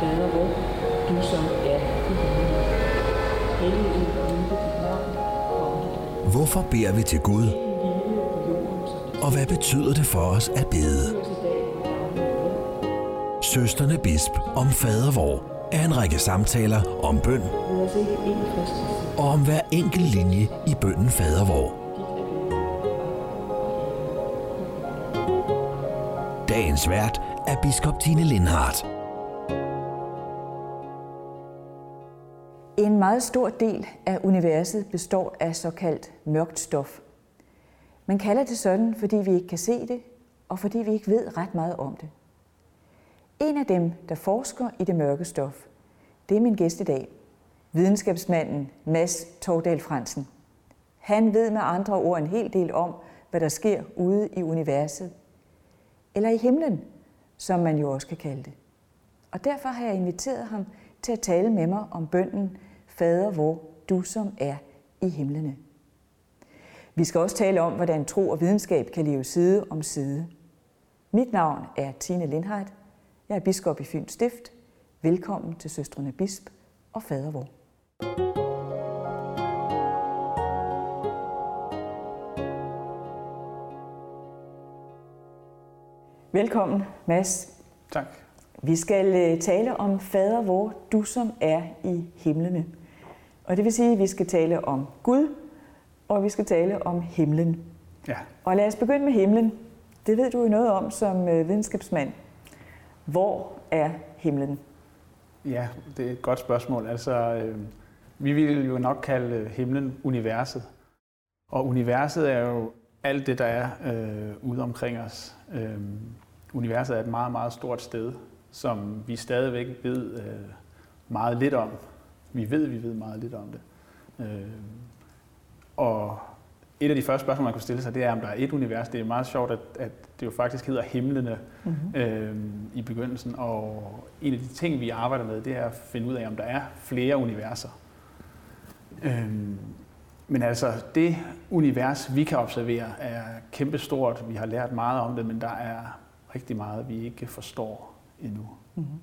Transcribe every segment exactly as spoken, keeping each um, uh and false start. gader, hvor du som er i himlen. Hellig er dit navn, kom. Hvorfor beder vi til Gud? Og hvad betyder det for os at bede? Søstrene Bisp om Fadervor er en række samtaler om bøn og om hver enkelt linje i bønnen Fadervor. Dagens vært er biskop Tine Lindhardt. En meget stor del af universet består af såkaldt mørkt stof. Man kalder det sådan, fordi vi ikke kan se det, og fordi vi ikke ved ret meget om det. En af dem, der forsker i det mørke stof, det er min gæst i dag, videnskabsmanden Mads Toudal Frandsen. Han ved med andre ord en hel del om, hvad der sker ude i universet, eller i himlen, som man jo også kan kalde det. Og derfor har jeg inviteret ham til at tale med mig om bønnen Fader vor, du som er i himlene. Vi skal også tale om, hvordan tro og videnskab kan leve side om side. Mit navn er Tine Lindhardt. Jeg er biskop i Fyns Stift. Velkommen til Søstrene Bisp og Fadervor. Velkommen, Mads. Tak. Vi skal tale om Fadervor, du som er i himlene. Og det vil sige, at vi skal tale om Gud, og vi skal tale om himlen. Ja. Og lad os begynde med himlen. Det ved du jo noget om som videnskabsmand. Hvor er himlen? Ja, det er et godt spørgsmål. Altså, øh, vi vil jo nok kalde himlen universet. Og universet er jo alt det, der er øh, ude omkring os. Øh, universet er et meget, meget stort sted, som vi stadigvæk ved øh, meget lidt om. Vi ved, vi ved meget lidt om det. Øh, og et af de første spørgsmål, man kunne stille sig, det er, om der er et univers. Det er meget sjovt, at, at det jo faktisk hedder himlene mm-hmm. øh, i begyndelsen. Og en af de ting, vi arbejder med, det er at finde ud af, om der er flere universer. Øh, men altså, det univers, vi kan observere, er kæmpestort. Vi har lært meget om det, men der er rigtig meget, vi ikke forstår endnu. Mm-hmm.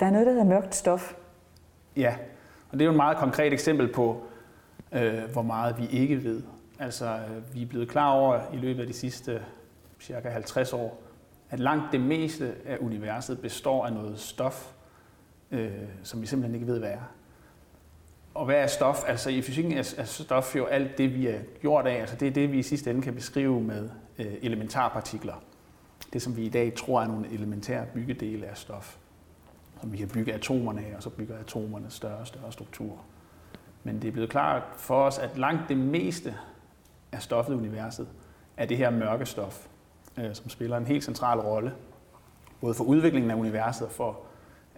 Der er noget, der hedder mørkt stof. Ja, og det er jo et meget konkret eksempel på, øh, hvor meget vi ikke ved. Altså, vi er blevet klar over i løbet af de sidste cirka halvtreds år, at langt det meste af universet består af noget stof, øh, som vi simpelthen ikke ved, hvad er. Og hvad er stof? Altså, i fysikken er, er stof jo alt det, vi er gjort af. Altså, det er det, vi i sidste ende kan beskrive med øh, elementarpartikler. Det, som vi i dag tror er nogle elementære byggedele af stof, som vi kan bygge atomerne af, og så bygger atomerne større og større strukturer. Men det er blevet klart for os, at langt det meste af stoffet i universet er det her mørke stof, øh, som spiller en helt central rolle, både for udviklingen af universet og for,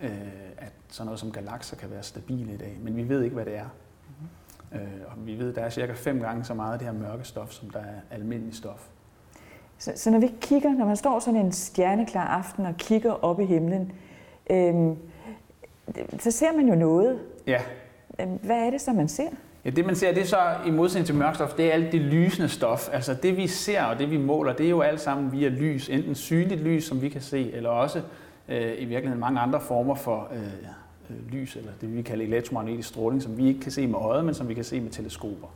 øh, at sådan noget som galakser kan være stabile i dag. Men vi ved ikke, hvad det er. Mm-hmm. Øh, og vi ved, at der er cirka fem gange så meget af det her mørke stof, som der er almindelig stof. Så, så når vi kigger, når man står sådan en stjerneklar aften og kigger op i himlen, øh, så ser man jo noget. Ja. Hvad er det så, man ser? Ja, det man ser, det er så i modsætning til mørkt stof, det er alt det lysende stof. Altså det vi ser og det vi måler, det er jo alt sammen via lys. Enten synligt lys, som vi kan se, eller også øh, i virkeligheden mange andre former for øh, øh, lys, eller det vi kalder elektromagnetisk stråling, som vi ikke kan se med øjet, men som vi kan se med teleskoper.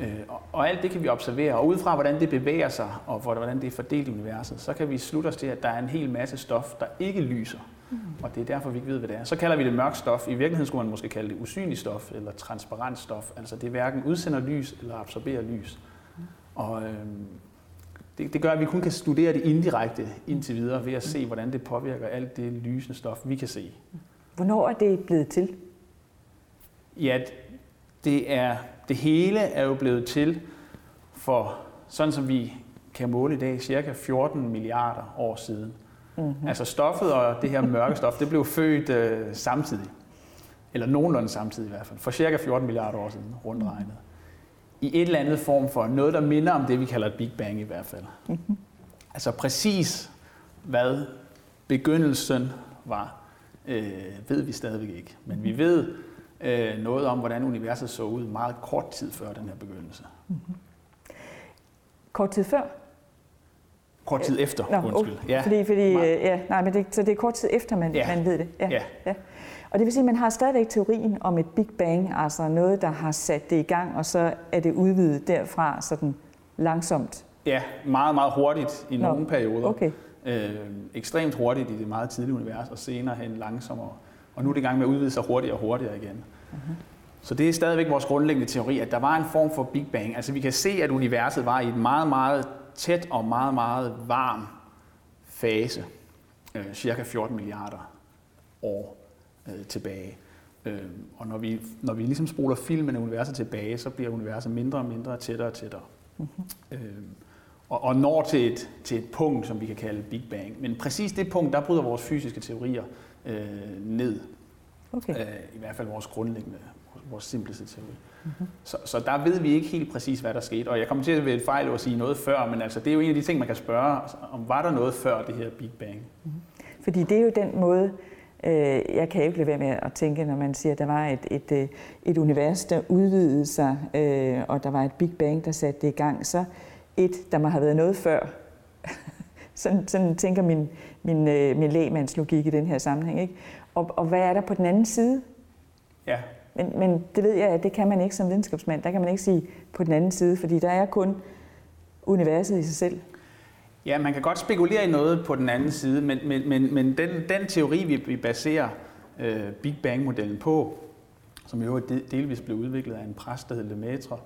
Øh, og, og alt det kan vi observere, og ud fra hvordan det bevæger sig, og hvordan det er fordelt i universet, så kan vi slutte os til, at der er en hel masse stof, der ikke lyser. Og det er derfor, vi ikke ved, hvad det er. Så kalder vi det mørkt stof. I virkeligheden skulle man måske kalde det usynligt stof eller transparent stof. Altså det hverken udsender lys eller absorberer lys. Og øh, det, det gør, at vi kun kan studere det indirekte indtil videre ved at se, hvordan det påvirker alt det lysende stof, vi kan se. Hvornår er det blevet til? Ja, det, er, det hele er jo blevet til for, sådan som vi kan måle i dag, cirka fjorten milliarder år siden. Mm-hmm. Altså stoffet og det her mørke stof, det blev født øh, samtidig, eller nogenlunde samtidig i hvert fald, for cirka fjorten milliarder år siden, rundt regnet. I et eller andet form for noget, der minder om det, vi kalder et Big Bang i hvert fald. Mm-hmm. Altså præcis hvad begyndelsen var, øh, ved vi stadigvæk ikke. Men vi ved øh, noget om, hvordan universet så ud meget kort tid før den her begyndelse. Mm-hmm. Kort tid før? Kort tid efter, Nå, undskyld. Okay. Ja. Fordi, fordi, ja, nej, men det, så det er kort tid efter, man, ja. man ved det. Ja. Ja. Ja. Og det vil sige, at man har stadigvæk teorien om et Big Bang, altså noget, der har sat det i gang, og så er det udvidet derfra sådan langsomt. Ja, meget, meget hurtigt i Nå. nogle perioder. Okay. Øh, ekstremt hurtigt i det meget tidlige univers, og senere hen langsommere. Og nu er det i gang med at udvide sig hurtigere og hurtigere igen. Uh-huh. Så det er stadigvæk vores grundlæggende teori, at der var en form for Big Bang. Altså vi kan se, at universet var i et meget, meget tæt og meget, meget varm fase, øh, cirka fjorten milliarder år øh, tilbage. Øh, og når vi, når vi ligesom spoler filmen af universet tilbage, så bliver universet mindre og mindre, tættere og tættere. Mm-hmm. Øh, og, og når til et, til et punkt, som vi kan kalde Big Bang. Men præcis det punkt, der bryder vores fysiske teorier øh, ned. Okay. Øh, I hvert fald vores grundlæggende, vores simpleste teori. Mm-hmm. Så, så der ved vi ikke helt præcis, hvad der skete. Og jeg kommer til at være et fejl at sige noget før, men altså, det er jo en af de ting, man kan spørge om, var der noget før det her Big Bang? Mm-hmm. Fordi det er jo den måde, øh, jeg kan ikke lade være med at tænke, når man siger, at der var et, et, et univers, der udvidede sig, øh, og der var et Big Bang, der satte det i gang. Så et, der må have været noget før. sådan, sådan tænker min, min, øh, min lægmandslogik i den her sammenhæng. Ikke? Og, og hvad er der på den anden side? Ja. Men, men det ved jeg, at det kan man ikke som videnskabsmand. Der kan man ikke sige på den anden side, fordi der er kun universet i sig selv. Ja, man kan godt spekulere i noget på den anden side, men, men, men, men den, den teori, vi, vi baserer øh, Big Bang-modellen på, som i øvrigt delvist blev udviklet af en præst, der hed Lemaître,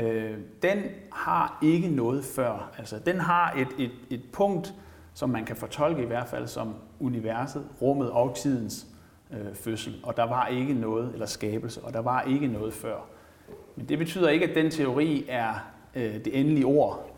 øh, den har ikke noget før. Altså, den har et, et, et punkt, som man kan fortolke i hvert fald som universet, rummet og tidens fødsel, og der var ikke noget, eller skabelse, og der var ikke noget før. Men det betyder ikke, at den teori er øh, det endelige ord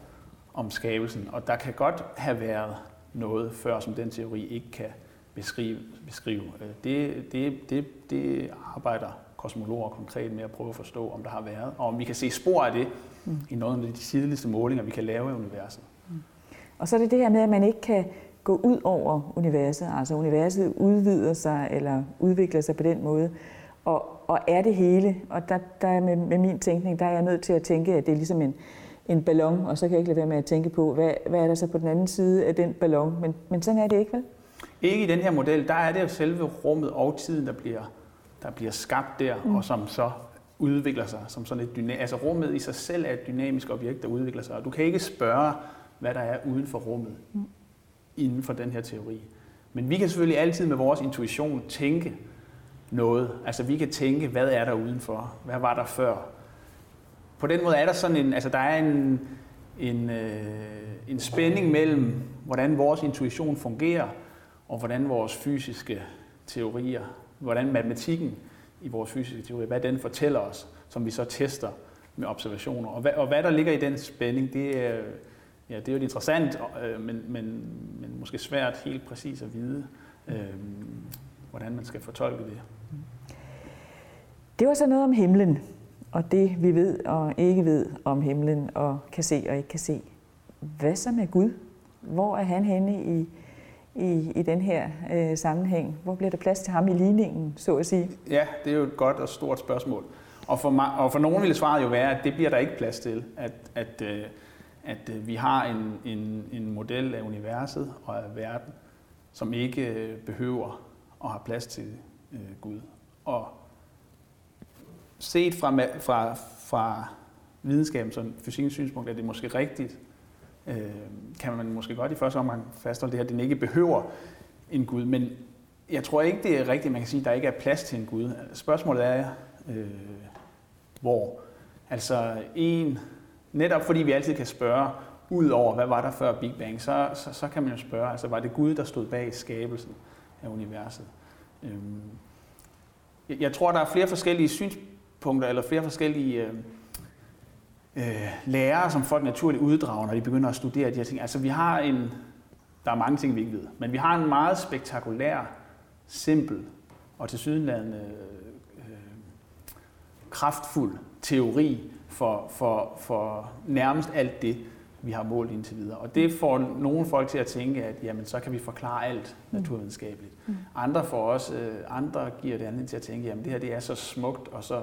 om skabelsen, og der kan godt have været noget før, som den teori ikke kan beskrive. beskrive. Det, det, det, det arbejder kosmologer konkret med at prøve at forstå, om der har været, og om vi kan se spor af det mm. i nogle af de tidligste målinger, vi kan lave af universet. Mm. Og så er det det her med, at man ikke kan gå ud over universet, altså universet udvider sig eller udvikler sig på den måde, og, og er det hele. Og der, der med, med min tænkning, der er jeg nødt til at tænke, at det er ligesom en, en ballon, og så kan jeg ikke lade være med at tænke på, hvad, hvad er der så på den anden side af den ballon, men, men sådan er det ikke, vel? Ikke i den her model, der er det jo selve rummet og tiden, der bliver, der bliver skabt der, mm. og som så udvikler sig som sådan et dynamisk, altså rummet i sig selv er et dynamisk objekt, der udvikler sig, og du kan ikke spørge, hvad der er uden for rummet. Mm. inden for den her teori. Men vi kan selvfølgelig altid med vores intuition tænke noget. Altså vi kan tænke, hvad er der udenfor? Hvad var der før? På den måde er der sådan en, altså der er en, en, øh, en spænding mellem, hvordan vores intuition fungerer, og hvordan vores fysiske teorier, hvordan matematikken i vores fysiske teorier, hvad den fortæller os, som vi så tester med observationer. Og hvad, og hvad der ligger i den spænding, det er øh, Ja, det er jo interessant, men, men, men måske svært helt præcis at vide, øh, hvordan man skal fortolke det. Det var så noget om himlen, og det vi ved og ikke ved om himlen, og kan se og ikke kan se. Hvad så med Gud? Hvor er han henne i, i, i den her øh, sammenhæng? Hvor bliver der plads til ham i ligningen, så at sige? Ja, det er jo et godt og stort spørgsmål. Og for, ma- og for nogen ville svaret jo være, at det bliver der ikke plads til, at... at øh, at vi har en, en, en model af universet og af verden, som ikke behøver at have plads til øh, Gud. Og set fra, fra, fra videnskaben som fysikkens synspunkt, er det måske rigtigt, øh, kan man måske godt i første omgang fastholde det her, at den ikke behøver en Gud. Men jeg tror ikke, det er rigtigt, man kan sige, at der ikke er plads til en Gud. Spørgsmålet er, øh, hvor? Altså en... Netop fordi vi altid kan spørge ud over, hvad var der før Big Bang, så, så, så kan man jo spørge, altså var det Gud, der stod bag skabelsen af universet? Øhm, jeg, jeg tror, der er flere forskellige synspunkter, eller flere forskellige øh, øh, lærere, som folk naturligt uddrager, når de begynder at studere de her ting. Altså vi har en, der er mange ting, vi ikke ved, men vi har en meget spektakulær, simpel og tilsyneladende øh, øh, kraftfuld teori, For, for, for nærmest alt det, vi har målt indtil videre. Og det får nogle folk til at tænke, at jamen, så kan vi forklare alt naturvidenskabeligt. Mm. Andre, får også, øh, andre giver det andet til at tænke, at det her det er så smukt og så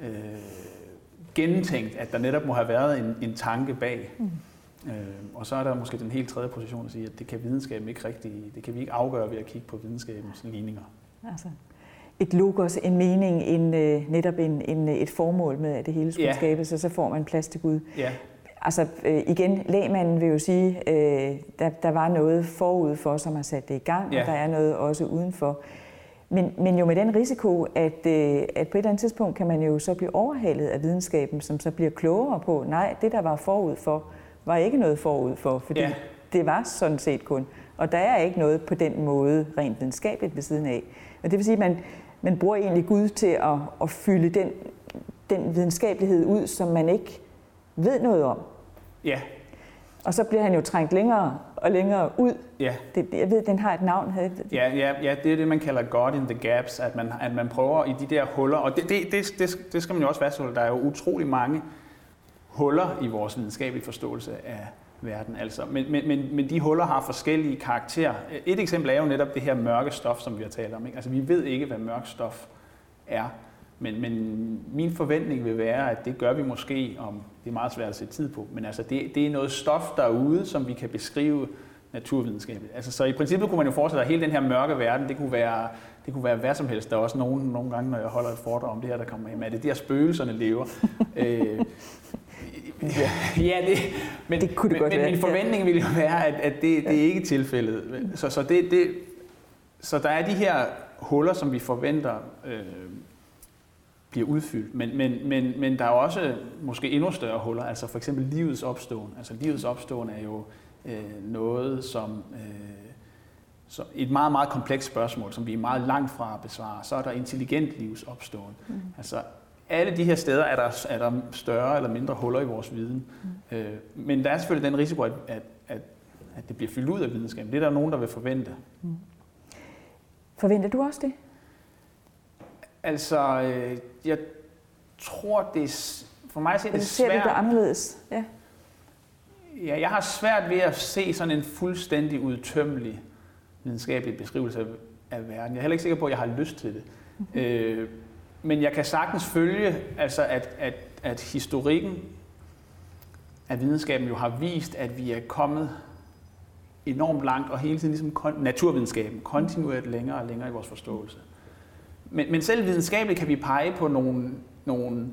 øh, gentænkt, at der netop må have været en, en tanke bag. Mm. Og så er der måske den helt tredje position at sige, at det kan videnskaben ikke rigtigt, det kan vi ikke afgøre ved at kigge på videnskabens ligninger. Altså et logos, en mening, en, netop en, en, et formål med, at det hele skulle ja. skabes, og så får man plads til Gud. Ja. Altså igen, lægmanden vil jo sige, der, der var noget forud for, som har sat det i gang, ja. og der er noget også udenfor. Men, men jo med den risiko, at, at på et eller andet tidspunkt kan man jo så blive overhalet af videnskaben, som så bliver klogere på, nej, det der var forud for, var ikke noget forud for, fordi ja. det var sådan set kun. Og der er ikke noget på den måde rent videnskabeligt ved siden af. Og det vil sige, at man, man bruger egentlig Gud til at, at fylde den, den videnskabelighed ud, som man ikke ved noget om. Ja. Og så bliver han jo trængt længere og længere ud. Ja. Det, jeg ved, den har et navn. Ja, ja, ja, det er det, man kalder God in the gaps, at man, at man prøver i de der huller. Og det, det, det, det, det skal man jo også fastholde. Der er jo utrolig mange huller i vores videnskabelige forståelse af verden. Altså. Men, men, men de huller har forskellige karakterer. Et eksempel er jo netop det her mørke stof, som vi har talt om. Ikke? Altså, vi ved ikke, hvad mørkt stof er. Men, men min forventning vil være, at det gør vi måske om, det er meget svært at sætte tid på, men altså det, det er noget stof derude, som vi kan beskrive naturvidenskabeligt. Altså, så i princippet kunne man jo forestille sig, at hele den her mørke verden, det kunne være, det kunne være hvad som helst. Der er også nogle, nogle gange, når jeg holder et foredrag om det her, der kommer hjem, at det er der spøgelserne lever. øh, ja, det, men, det kunne det men, godt men være. Min forventning ville jo være, at, at det, det er ikke tilfældet. Så, så, det, det, så der er de her huller, som vi forventer, øh, bliver udfyldt, men, men, men, men der er også måske endnu større huller, altså for eksempel livets opståen. Altså livets opståen er jo øh, noget som, øh, som et meget, meget komplekst spørgsmål, som vi er meget langt fra at besvare. Så er der intelligent livs opståen. Mm. Altså alle de her steder er der, er der større eller mindre huller i vores viden. Mm. Øh, men der er selvfølgelig den risiko, at, at, at, at det bliver fyldt ud af videnskaben. Det er der nogen, der vil forvente. Mm. Forventer du også det? Altså, øh, jeg tror, det er, for mig at se, det er svært. Ser du det anderledes? Ja. Ja, jeg har svært ved at se sådan en fuldstændig udtømmelig videnskabelig beskrivelse af, af verden. Jeg er heller ikke sikker på, at jeg har lyst til det. Mm-hmm. Øh, men jeg kan sagtens følge, altså, at, at, at historikken af videnskaben jo har vist, at vi er kommet enormt langt, og hele tiden ligesom kon- naturvidenskaben kontinuerligt længere og længere i vores forståelse. Men, men selv videnskabeligt kan vi pege på nogle, nogle,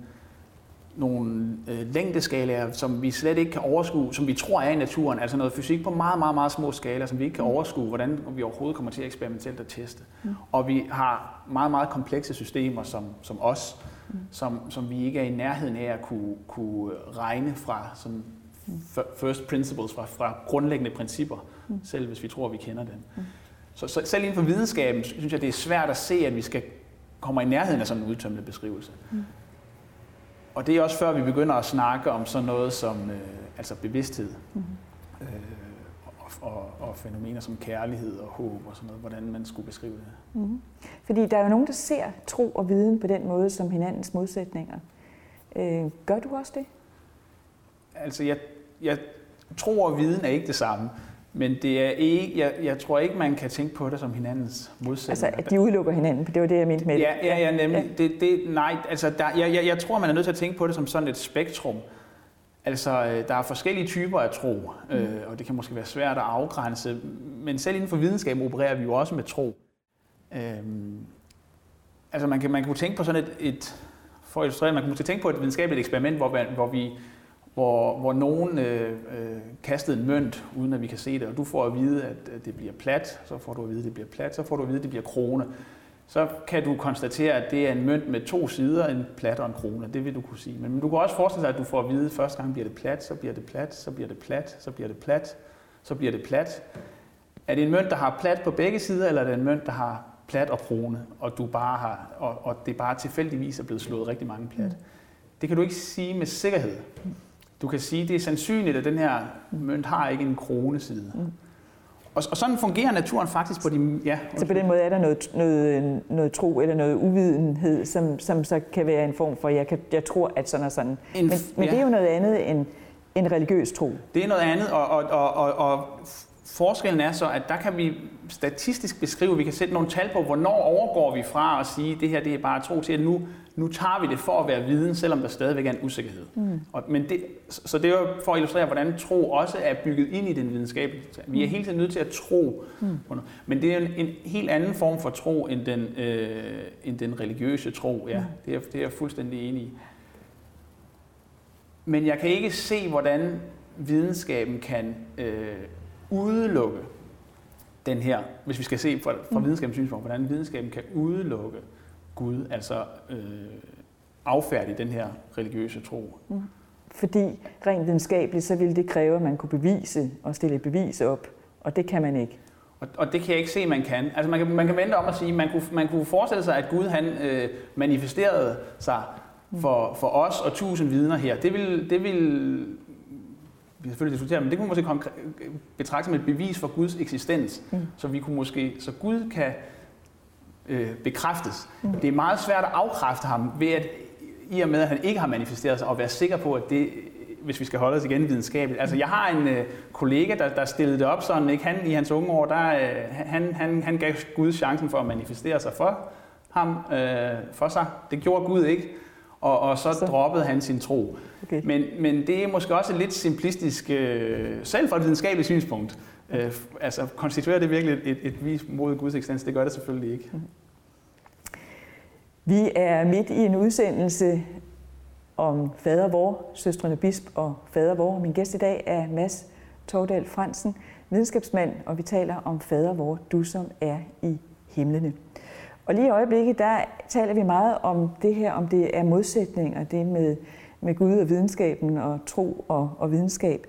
nogle øh, længdeskalaer, som vi slet ikke kan overskue, som vi tror er i naturen. Altså noget fysik på meget, meget, meget små skalaer, som vi ikke kan overskue, hvordan vi overhovedet kommer til eksperimentelt at teste. Mm. Og vi har meget, meget komplekse systemer som, som os, mm. som, som vi ikke er i nærheden af at kunne, kunne regne fra sådan first principles, fra, fra grundlæggende principper, mm. selv hvis vi tror, vi kender dem. Mm. Så, så selv inden for videnskaben synes jeg, det er svært at se, at vi skal kommer i nærheden af sådan en udtømmende beskrivelse. Mm. Og det er også før, vi begynder at snakke om sådan noget som øh, altså bevidsthed, mm. øh, og, og, og fænomener som kærlighed og håb og sådan noget, hvordan man skulle beskrive det. Mm. Fordi der er jo nogen, der ser tro og viden på den måde som hinandens modsætninger. Øh, gør du også det? Altså, jeg, jeg tro og viden er ikke det samme. Men det er ikke, jeg, jeg tror ikke, man kan tænke på det som hinandens modsætninger. Altså, at de udelukker hinanden, det var det, jeg mente med det. Ja, ja, ja nemlig. Ja. Det, det, nej, altså, der, jeg, jeg, jeg tror, man er nødt til at tænke på det som sådan et spektrum. Altså, der er forskellige typer af tro, mm. øh, og det kan måske være svært at afgrænse. Men selv inden for videnskab opererer vi jo også med tro. Øhm, altså, man kan, man kunne tænke på sådan et, et for at illustrere, man kunne måske tænke på et videnskabeligt eksperiment, hvor, hvor vi... Hvor, hvor nogen øh, øh, kastede en mønt, uden at vi kan se det, og du får at vide, at det bliver plat, så får du at vide, at det bliver plat, så får du at vide, at det bliver krone. Så kan du konstatere, at det er en mønt med to sider, en plat og en krone, det vil du kunne sige. Men, men du kan også forestille dig, at du får at vide, at første gang bliver det plat, så bliver det plat, så bliver det plat, så bliver det plat, så bliver det plat. Er det en mønt, der har plat på begge sider, eller er det en mønt, der har plat og krone, og, du bare har, og, og det bare tilfældigvis er blevet slået rigtig mange plat? Det kan du ikke sige med sikkerhed. Du kan sige, at det er sandsynligt, at den her mønt har ikke en kroneside. Mm. Og, og sådan fungerer naturen faktisk på de... Ja, så på den måde er der noget, noget, noget tro eller noget uvidenhed, som, som så kan være en form for, jeg, kan, jeg tror, at sådan og sådan. En, men men ja. Det er jo noget andet end, end religiøs tro. Det er noget andet, og, og, og, og, og forskellen er så, at der kan vi statistisk beskrive, vi kan sætte nogle tal på, hvornår overgår vi fra at sige, at det her det er bare tro til, at nu, nu tager vi det for at være viden, selvom der stadigvæk er en usikkerhed. Mm. Og, men det, så det er jo for at illustrere, hvordan tro også er bygget ind i den videnskab. Vi er hele tiden nødt til at tro mm. på noget. Men det er en, en helt anden form for tro, end den, øh, end den religiøse tro. Ja, mm. det, er, det er jeg fuldstændig enig i. Men jeg kan ikke se, hvordan videnskaben kan øh, udelukke den her, hvis vi skal se fra, fra videnskabens synspunkt, hvordan videnskaben kan udelukke Gud, altså øh, affærdige den her religiøse tro. Fordi rent videnskabeligt, så ville det kræve, at man kunne bevise og stille et bevis op, og det kan man ikke. Og, og det kan jeg ikke se, man kan. Altså man kan, man kan vente om at sige, at man kunne, man kunne forestille sig, at Gud han øh, manifesterede sig for, for os og tusind vidner her. Det ville... Det ville vi selvfølgelig diskuterer, men det kunne måske komme, betragte som et bevis for Guds eksistens, mm. så vi kunne måske, så Gud kan øh, bekræftes. Mm. Det er meget svært at afkræfte ham ved at i og med at han ikke har manifesteret sig og være sikker på, at det, hvis vi skal holde os igen videnskabeligt. Altså, jeg har en øh, kollega, der, der stillede det op sådan, ikke? Han i hans unge år, der øh, han han han gav Gud chancen for at manifestere sig for ham øh, for sig. Det gjorde Gud ikke. Og, og så, så droppede han sin tro. Okay. Men, men det er måske også et lidt simplistisk, øh, selv fra et videnskabeligt synspunkt. Øh, altså, konstituerer det virkelig et, et vis mod Guds eksistens? Det gør det selvfølgelig ikke. Mm. Vi er midt i en udsendelse om Fadervor, Søstrene Bisp og Fadervor. Min gæst i dag er Mads Toudal Frandsen, videnskabsmand, og vi taler om Fadervor, du som er i himlene. Og lige i øjeblikket, der taler vi meget om det her, om det er modsætninger, det med, med Gud og videnskaben og tro og, og videnskab.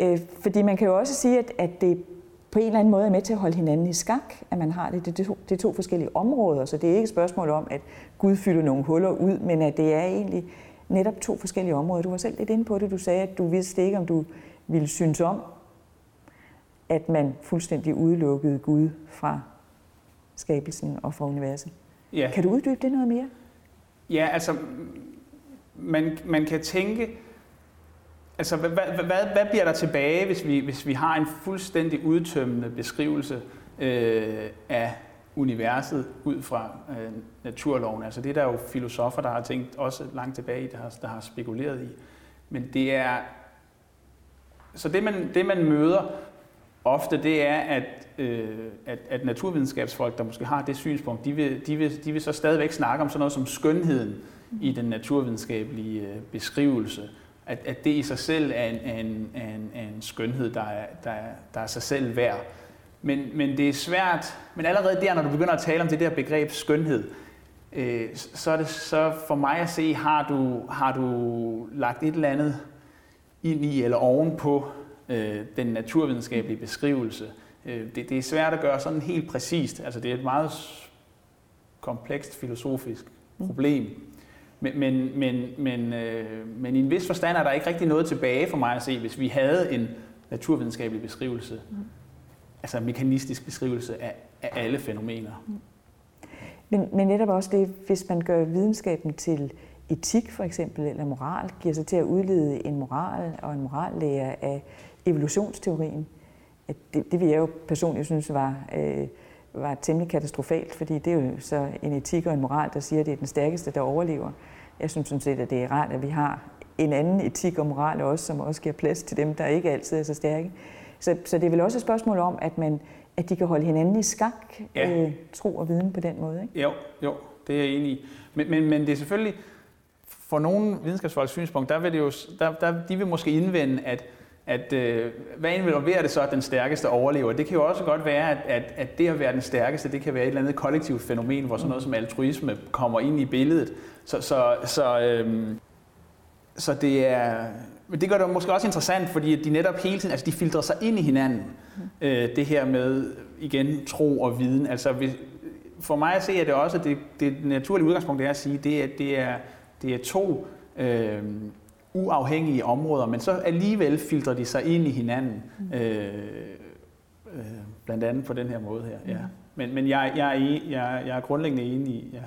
Øh, fordi man kan jo også sige, at, at det på en eller anden måde er med til at holde hinanden i skak, at man har det. Det, det, to, det er to forskellige områder, så det er ikke et spørgsmål om, at Gud fylder nogle huller ud, men at det er egentlig netop to forskellige områder. Du var selv lidt inde på det, du sagde, at du vidste ikke, om du ville synes om, at man fuldstændig udelukkede Gud fra skabelsen og fra universet. Ja. Kan du uddybe det noget mere? Ja, altså, man, man kan tænke, altså, hvad, hvad, hvad bliver der tilbage, hvis vi, hvis vi har en fuldstændig udtømmende beskrivelse øh, af universet ud fra øh, naturloven? Altså, det er der jo filosofer, der har tænkt også langt tilbage i, der har, der har spekuleret i. Men det er, så det man, det man møder ofte, det er, at, øh, at, at naturvidenskabsfolk, der måske har det synspunkt, de vil, de, vil, de vil så stadigvæk snakke om sådan noget som skønheden i den naturvidenskabelige øh, beskrivelse. At, at det i sig selv er en, en, en, en skønhed, der er, der, der er sig selv værd. Men, men det er svært, men allerede der, når du begynder at tale om det der begreb skønhed, øh, så er det så for mig at se, har du, har du lagt et eller andet ind i eller ovenpå den naturvidenskabelige beskrivelse. Det, det er svært at gøre sådan helt præcist. Altså, det er et meget komplekst filosofisk problem. Men, men, men, men, men i en vis forstand er der ikke rigtig noget tilbage for mig at se, hvis vi havde en naturvidenskabelig beskrivelse, altså en mekanistisk beskrivelse af, af alle fænomener. Men, men netop også det, hvis man gør videnskaben til etik for eksempel, eller moral, giver sig til at udlede en moral og en morallærer af evolutionsteorien. At det, det vil jeg jo personligt synes var, øh, var temmelig katastrofalt, fordi det er jo så en etik og en moral, der siger, at det er den stærkeste, der overlever. Jeg synes sådan set, at det er rart, at vi har en anden etik og moral også, som også giver plads til dem, der ikke altid er så stærke. Så, så det er vel også et spørgsmål om, at, man, at de kan holde hinanden i skak, ja. øh, tro og viden på den måde, ikke? Jo, jo, det er jeg enig i. Men, men, men det er selvfølgelig... For nogle videnskabsfolks synspunkt, der vil det jo, der, der, de vil måske indvende, at, at øh, hvad involverer det så, at den stærkeste overlever? Det kan jo også godt være, at, at, at det at være den stærkeste, det kan være et eller andet kollektivt fænomen, hvor sådan noget som altruisme kommer ind i billedet. Så, så, så, øh, så det er... Men det gør det måske også interessant, fordi de netop hele tiden, altså de filtrer sig ind i hinanden. Øh, det her med, igen, tro og viden. Altså hvis, for mig at se, er det også, at det, det naturlige udgangspunkt, det er at sige, det er... Det er Det er to øh, uafhængige områder, men så alligevel filtrer de sig ind i hinanden, øh, øh, blandt andet på den her måde her. Ja. Men, men jeg, jeg, jeg, jeg er grundlæggende enig i... Ja.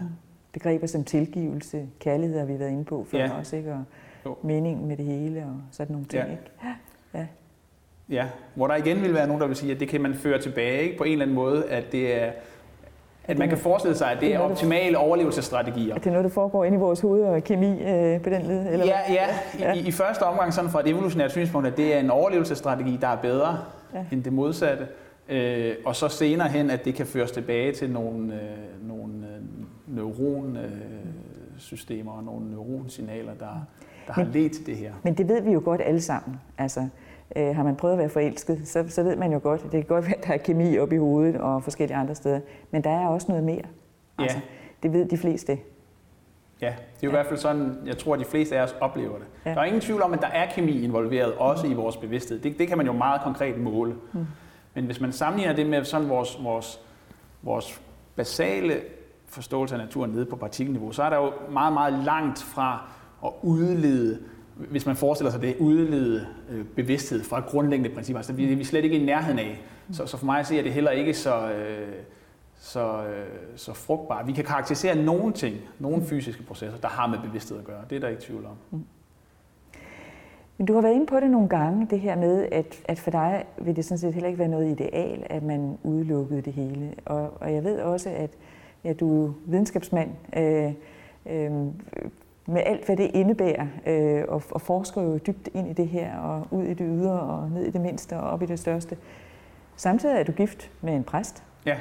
Begreber som tilgivelse, kærlighed har vi været inde på før, ja. Også, ikke? Og meningen med det hele og sådan nogle ting, ja. Ikke? Ja. Ja, hvor der igen vil være nogen, der vil sige, at det kan man føre tilbage, ikke? På en eller anden måde, at det er, at man kan forestille sig, at det, det er, er optimale overlevelsesstrategier. At det er noget, der foregår inde i vores hoved og kemi øh, på den led? Eller ja, ja. ja. I, I første omgang sådan fra et evolutionært synspunkt, at det er en overlevelsesstrategi, der er bedre ja. end det modsatte. Øh, og så senere hen, at det kan føres tilbage til nogle, øh, nogle øh, neuronsystemer øh, og nogle neuronsignaler, der, der men, har ledt til det her. Men det ved vi jo godt alle sammen. Altså, øh, har man prøvet at være forelsket, så, så ved man jo godt, det kan godt være, at der er kemi oppe i hovedet og forskellige andre steder. Men der er også noget mere. Altså, ja. Det ved de fleste. Ja, det er jo ja. i hvert fald sådan, jeg tror, at de fleste af os oplever det. Ja. Der er ingen tvivl om, at der er kemi involveret, også i vores bevidsthed. Det, det kan man jo meget konkret måle. Hmm. Men hvis man sammenligner det med sådan vores, vores, vores basale forståelse af naturen nede på partikelniveau, så er der jo meget, meget langt fra at udlede, hvis man forestiller sig det, udlede bevidsthed fra grundlæggende principper. Altså, vi er slet ikke i nærheden af. Så, så for mig ser det heller ikke så, så, så frugtbart. Vi kan karakterisere nogle ting, nogle fysiske processer, der har med bevidsthed at gøre. Det er der ikke tvivl om. Men du har været inde på det nogle gange, det her med, at, at for dig vil det sådan set heller ikke være noget ideal, at man udelukkede det hele. Og, og jeg ved også, at ja, du er videnskabsmand øh, øh, med alt, hvad det indebærer, øh, og, og forsker jo dybt ind i det her, og ud i det ydre, og ned i det mindste, og op i det største. Samtidig er du gift med en præst. Ja.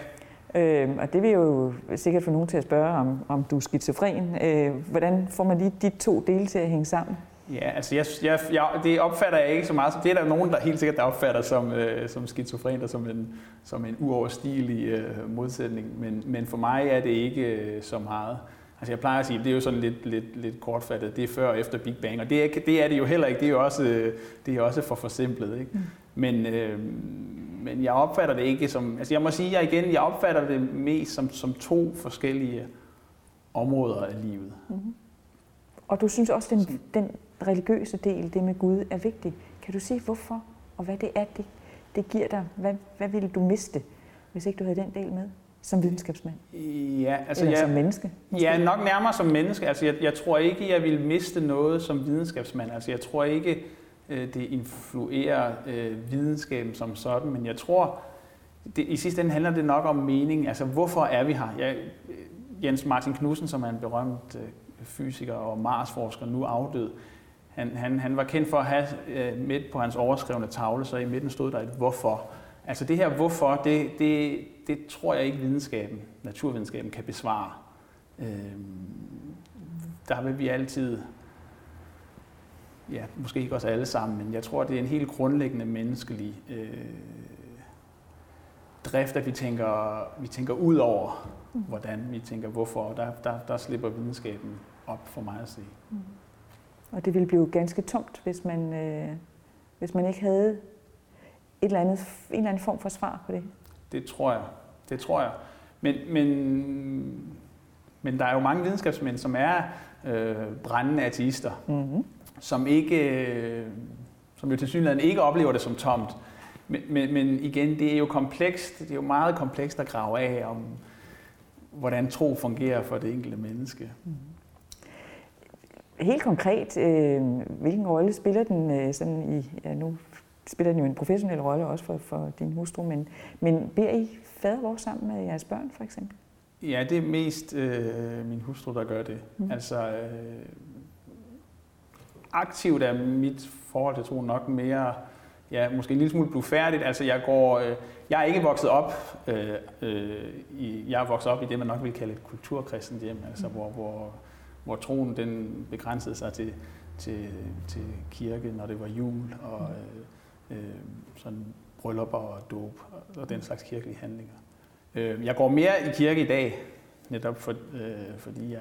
Øh, og det vil jo sikkert få nogen til at spørge, om, om du er skizofren. Øh, hvordan får man lige de to dele til at hænge sammen? Ja, altså jeg, jeg, jeg, det opfatter jeg ikke så meget. Det er der nogen, der helt sikkert der opfatter som, øh, som skizofren og som en, som en uoverstigelig øh, modsætning. Men, men for mig er det ikke øh, så meget. Altså jeg plejer at sige, det er jo sådan lidt, lidt, lidt kortfattet. Det er før og efter Big Bang, og det er, det er det jo heller ikke. Det er jo også, øh, det er også for forsimplet, ikke? Mm. Men, øh, men jeg opfatter det ikke som... Altså jeg må sige jeg igen, jeg opfatter det mest som, som to forskellige områder af livet. Mm. Og du synes også, den, den religiøse del, det med Gud, er vigtig. Kan du sige, hvorfor og hvad det er, det, det giver dig? Hvad, hvad ville du miste, hvis ikke du havde den del med som videnskabsmand? Ja, altså Eller jeg, som menneske? Måske? Ja, nok nærmere som menneske. Altså, jeg, jeg tror ikke, jeg ville miste noget som videnskabsmand. Altså, jeg tror ikke, det influerer øh, videnskaben som sådan, men jeg tror, det, i sidste ende handler det nok om mening. Altså, hvorfor er vi her? Jeg, Jens Martin Knudsen, som er en berømt øh, fysiker og Mars-forsker, nu afdød. Han, han, han var kendt for at have øh, midt på hans overskrevne tavle, så i midten stod der et hvorfor. Altså det her hvorfor, det, det, det tror jeg ikke videnskaben, naturvidenskaben kan besvare. Øh, der vil vi altid, ja måske ikke os alle sammen, men jeg tror det er en helt grundlæggende menneskelig øh, drift, at vi tænker, vi tænker ud over, hvordan vi tænker hvorfor. Der, der, der slipper videnskaben op for mig at se. Mm. Og det ville blive ganske tomt, hvis man, øh, hvis man ikke havde et eller andet, en eller anden form for svar på det. Det tror jeg. Det tror jeg. Men, men, men der er jo mange videnskabsmænd, som er øh, brændende ateister, mm-hmm. som, ikke, øh, som jo tilsyneladende ikke oplever det som tomt. Men, men, men igen, det er jo komplekst. Det er jo meget komplekst at grave af, om hvordan tro fungerer for det enkelte menneske. Mm-hmm. Helt konkret, øh, hvilken rolle spiller den øh, sådan i, ja, nu spiller den jo en professionel rolle også for, for din hustru, men, men beder I Fadervor sammen med jeres børn for eksempel? Ja, det er mest øh, min hustru, der gør det. Mm. Altså øh, aktivt er mit forhold til tro nok mere, ja, måske en lille smule blufærdigt. Altså jeg går, øh, jeg er ikke vokset op, øh, øh, i, jeg er vokset op i det, man nok vil kalde et kulturkristent hjem, altså mm. hvor, hvor hvor troen den begrænsede sig til, til, til kirke, når det var jul, og øh, øh, sådan bryllupper og dåb og den slags kirkelige handlinger. Øh, jeg går mere i kirke i dag, netop for, øh, fordi jeg,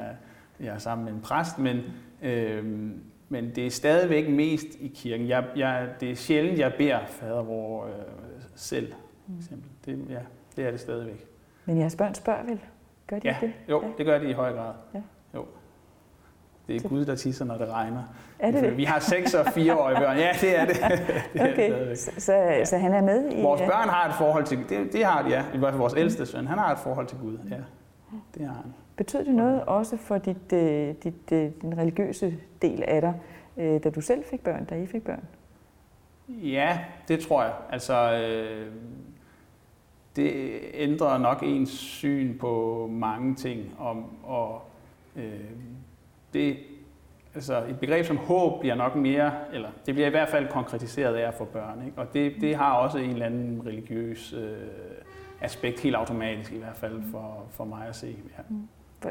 jeg er sammen med en præst, men, øh, men det er stadigvæk mest i kirken. Jeg, jeg, det er sjældent, jeg beder Fadervor øh, selv. Det, ja, det er det stadigvæk. Men jeres børn spørger vel? Gør de ja, det? Jo, ja. Det gør de i høj grad. Ja. Jo. Det er Gud, der tisser, når det regner. Er det det? Vi har seks- og fireårige børn. Ja, det er det. det er okay, det så, så, ja. så han er med i... Vores børn har et forhold til... Det, det har de, ja. I hvert fald vores ældste søn. Han har et forhold til Gud, ja. Det har han. Betød det noget også for dit, dit, din religiøse del af dig, da du selv fik børn, da I fik børn? Ja, det tror jeg. Altså, øh, det ændrer nok ens syn på mange ting. Om, og øh, det, altså et begreb som håb bliver nok mere, eller det bliver i hvert fald konkretiseret af at få børn, ikke? Og det, det har også en eller anden religiøs øh, aspekt, helt automatisk i hvert fald for, for mig at se. Ja.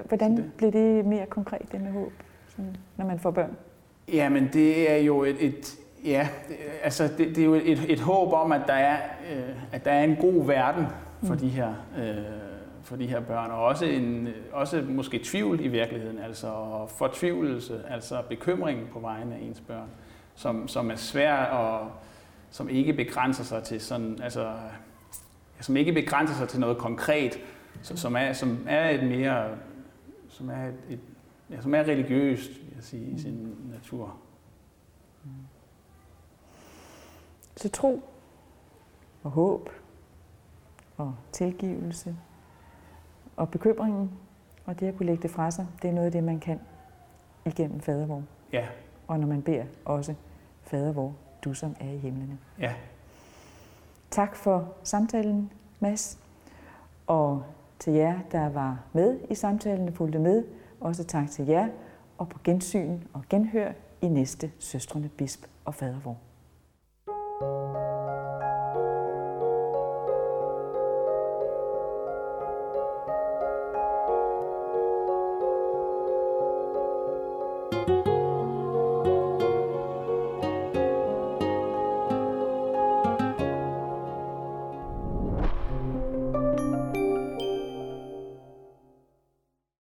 Hvordan det. Bliver det mere konkret, det med håb, sådan, når man får børn? Jamen det er jo et... et Ja, det, altså det, det er jo et, et håb om, at der er, øh, at der er en god verden for, mm. de her, øh, for de her børn, og også, en, også måske tvivl i virkeligheden, altså fortvivlelse, altså bekymringen på vegne af ens børn, som, som er svær og som ikke begrænser sig til sådan, altså som ikke begrænser sig til noget konkret, så, som, er, som er et mere, som er et, et ja, som er religiøst, vil jeg sige, i sin natur. Så tro og håb og tilgivelse og bekymringen og det at kunne lægge det fra sig, det er noget af det, man kan igennem Fadervor. Ja. Og når man beder også, Fadervor, du som er i himlene. Ja. Tak for samtalen, Mads. Og til jer, der var med i samtalen og fulgte med, også tak til jer og på gensyn og genhør i næste Søstrene Bisp og Fadervor.